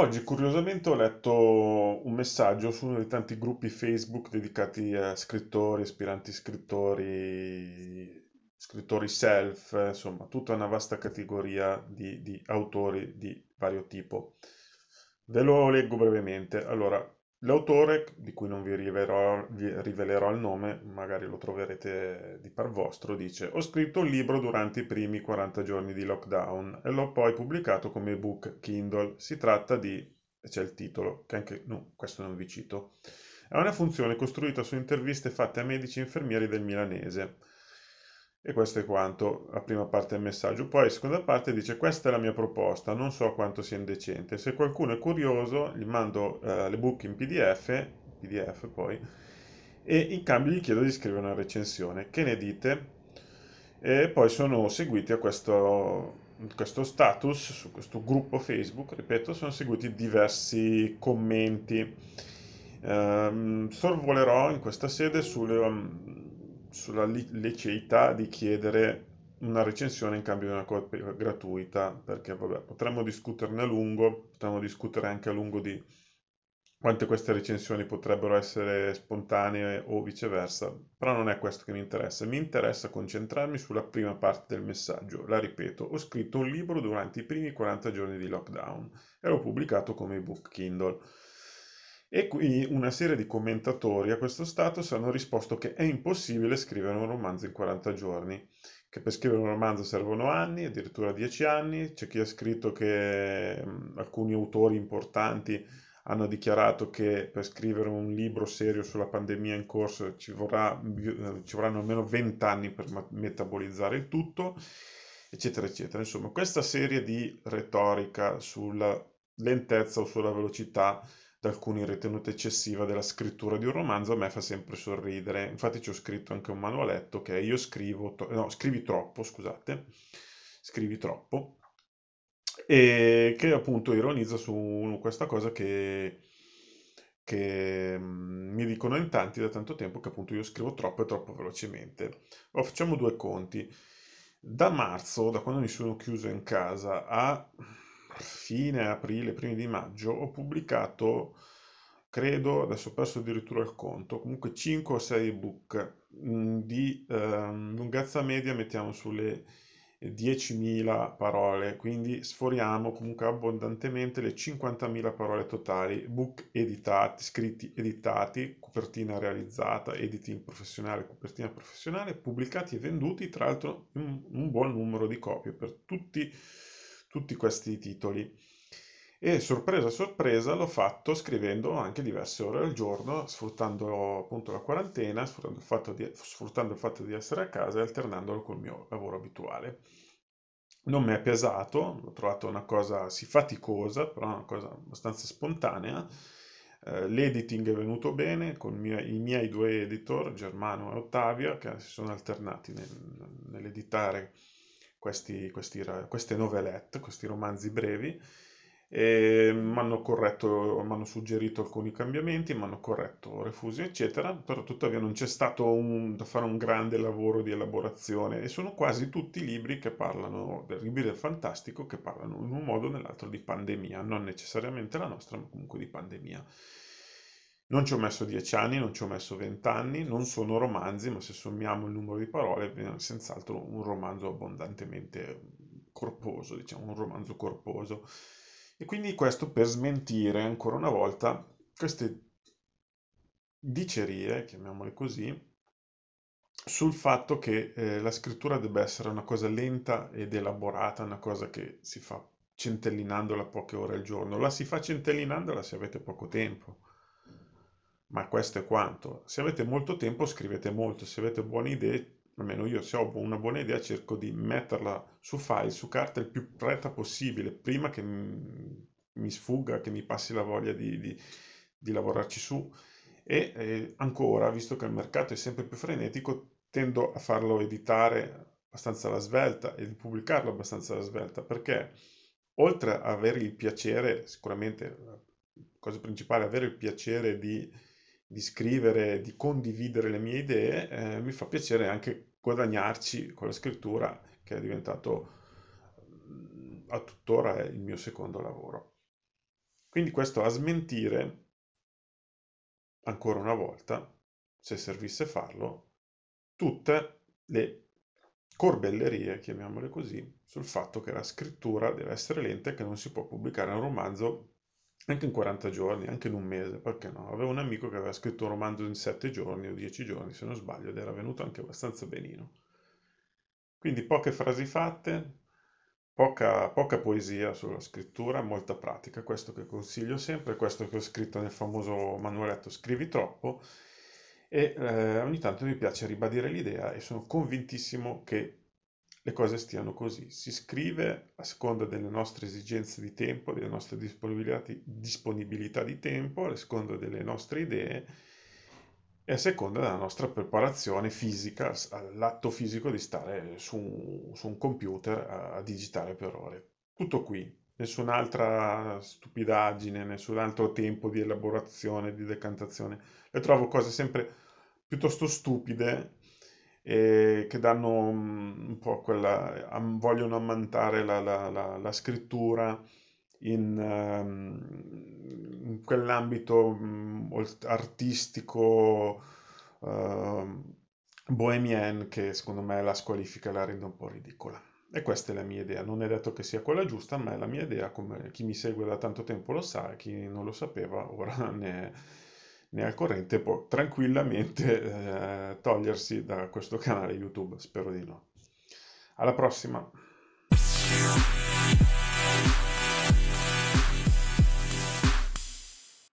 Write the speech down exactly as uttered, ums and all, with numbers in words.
Oggi curiosamente ho letto un messaggio su uno dei tanti gruppi Facebook dedicati a scrittori, aspiranti scrittori, scrittori self, eh, insomma, tutta una vasta categoria di, di autori di vario tipo. Ve lo leggo brevemente. Allora, l'autore, di cui non vi rivelerò, vi rivelerò il nome, magari lo troverete di par vostro, dice: «Ho scritto un libro durante i primi quaranta giorni di lockdown e l'ho poi pubblicato come ebook Kindle. Si tratta di...» e c'è il titolo, che anche... no, questo non vi cito. «È una funzione costruita su interviste fatte a medici e infermieri del milanese». E questo è quanto, la prima parte del messaggio. Poi, la seconda parte dice: «Questa è la mia proposta, non so quanto sia indecente. Se qualcuno è curioso, gli mando eh, l'ebook in P D F, P D F poi, e in cambio gli chiedo di scrivere una recensione. Che ne dite?» E poi sono seguiti a questo, questo status, su questo gruppo Facebook, ripeto, sono seguiti diversi commenti. Ehm, sorvolerò in questa sede sulle... sulla liceità di chiedere una recensione in cambio di una copia gratuita, perché vabbè, potremmo discuterne a lungo, potremmo discutere anche a lungo di quante queste recensioni potrebbero essere spontanee o viceversa, però non è questo che mi interessa. Mi interessa concentrarmi sulla prima parte del messaggio. La ripeto: ho scritto un libro durante i primi quaranta giorni di lockdown e l'ho pubblicato come ebook Kindle. E qui una serie di commentatori a questo status hanno risposto che è impossibile scrivere un romanzo in quaranta giorni, che per scrivere un romanzo servono anni, addirittura dieci anni. C'è chi ha scritto che alcuni autori importanti hanno dichiarato che per scrivere un libro serio sulla pandemia in corso ci, vorrà, ci vorranno almeno venti anni per metabolizzare il tutto, eccetera, eccetera. Insomma, questa serie di retorica sulla lentezza o sulla velocità, da alcuni ritenuta eccessiva, della scrittura di un romanzo, a me fa sempre sorridere. Infatti ci ho scritto anche un manualetto che è io scrivo to- no, scrivi troppo, scusate, scrivi troppo, e che appunto ironizza su questa cosa che, che mi dicono in tanti da tanto tempo, che appunto io scrivo troppo e troppo velocemente. Oh, facciamo due conti. Da marzo, da quando mi sono chiuso in casa, a fine aprile, primi di maggio, ho pubblicato, credo, adesso ho perso addirittura il conto, comunque cinque o sei ebook di eh, lunghezza media, mettiamo sulle diecimila parole, quindi sforiamo comunque abbondantemente le cinquantamila parole totali, ebook editati, scritti editati, copertina realizzata, editing professionale, copertina professionale, pubblicati e venduti, tra l'altro un, un buon numero di copie per tutti tutti questi titoli. E sorpresa sorpresa l'ho fatto scrivendo anche diverse ore al giorno, sfruttando appunto la quarantena, sfruttando il fatto di, sfruttando il fatto di essere a casa e alternandolo col mio lavoro abituale. Non mi è pesato, ho trovato una cosa sì faticosa, però una cosa abbastanza spontanea. Eh, l'editing è venuto bene con il mio, i miei due editor, Germano e Ottavia, che si sono alternati nel, nell'editare Questi, questi, queste novelette, questi romanzi brevi, e mi hanno corretto, mi hanno suggerito alcuni cambiamenti, mi hanno corretto refusi, eccetera, però tuttavia non c'è stato un, da fare un grande lavoro di elaborazione, e sono quasi tutti libri che parlano, libri del fantastico, che parlano in un modo o nell'altro di pandemia, non necessariamente la nostra, ma comunque di pandemia. Non ci ho messo dieci anni, non ci ho messo venti anni, non sono romanzi, ma se sommiamo il numero di parole viene senz'altro un romanzo abbondantemente corposo, diciamo un romanzo corposo. E quindi questo per smentire ancora una volta queste dicerie, chiamiamole così, sul fatto che eh, la scrittura debba essere una cosa lenta ed elaborata, una cosa che si fa centellinandola poche ore al giorno. La si fa centellinandola se avete poco tempo. Ma questo è quanto. Se avete molto tempo scrivete molto, se avete buone idee, almeno io se ho una buona idea cerco di metterla su file, su carta, il più preta possibile, prima che mi sfugga, che mi passi la voglia di, di, di lavorarci su. E eh, ancora, visto che il mercato è sempre più frenetico, tendo a farlo editare abbastanza alla svelta e di pubblicarlo abbastanza alla svelta, perché oltre ad avere il piacere, sicuramente la cosa principale è avere il piacere di di scrivere, di condividere le mie idee, eh, mi fa piacere anche guadagnarci con la scrittura, che è diventato a tuttora il mio secondo lavoro. Quindi questo a smentire, ancora una volta, se servisse farlo, tutte le corbellerie, chiamiamole così, sul fatto che la scrittura deve essere lenta e che non si può pubblicare un romanzo anche in quaranta giorni, anche in un mese, perché no? Avevo un amico che aveva scritto un romanzo in sette giorni o dieci giorni, se non sbaglio, ed era venuto anche abbastanza benino. Quindi poche frasi fatte, poca, poca poesia sulla scrittura, molta pratica, questo che consiglio sempre, questo che ho scritto nel famoso manualetto Scrivi Troppo, e eh, ogni tanto mi piace ribadire l'idea e sono convintissimo che le cose stiano così. Si scrive a seconda delle nostre esigenze di tempo, delle nostre disponibilità di tempo, a seconda delle nostre idee e a seconda della nostra preparazione fisica, all'atto fisico di stare su, su un computer a, a digitare per ore. Tutto qui, nessun'altra stupidaggine, nessun altro tempo di elaborazione, di decantazione. Le trovo cose sempre piuttosto stupide, e che danno un po' quella, vogliono ammantare la, la, la, la scrittura in, in quell'ambito artistico uh, bohemian che secondo me la squalifica e la rende un po' ridicola. E questa è la mia idea, non è detto che sia quella giusta, ma è la mia idea, come chi mi segue da tanto tempo lo sa, chi non lo sapeva ora ne è ne è al corrente, può tranquillamente eh, togliersi da questo canale YouTube, spero di no. Alla prossima!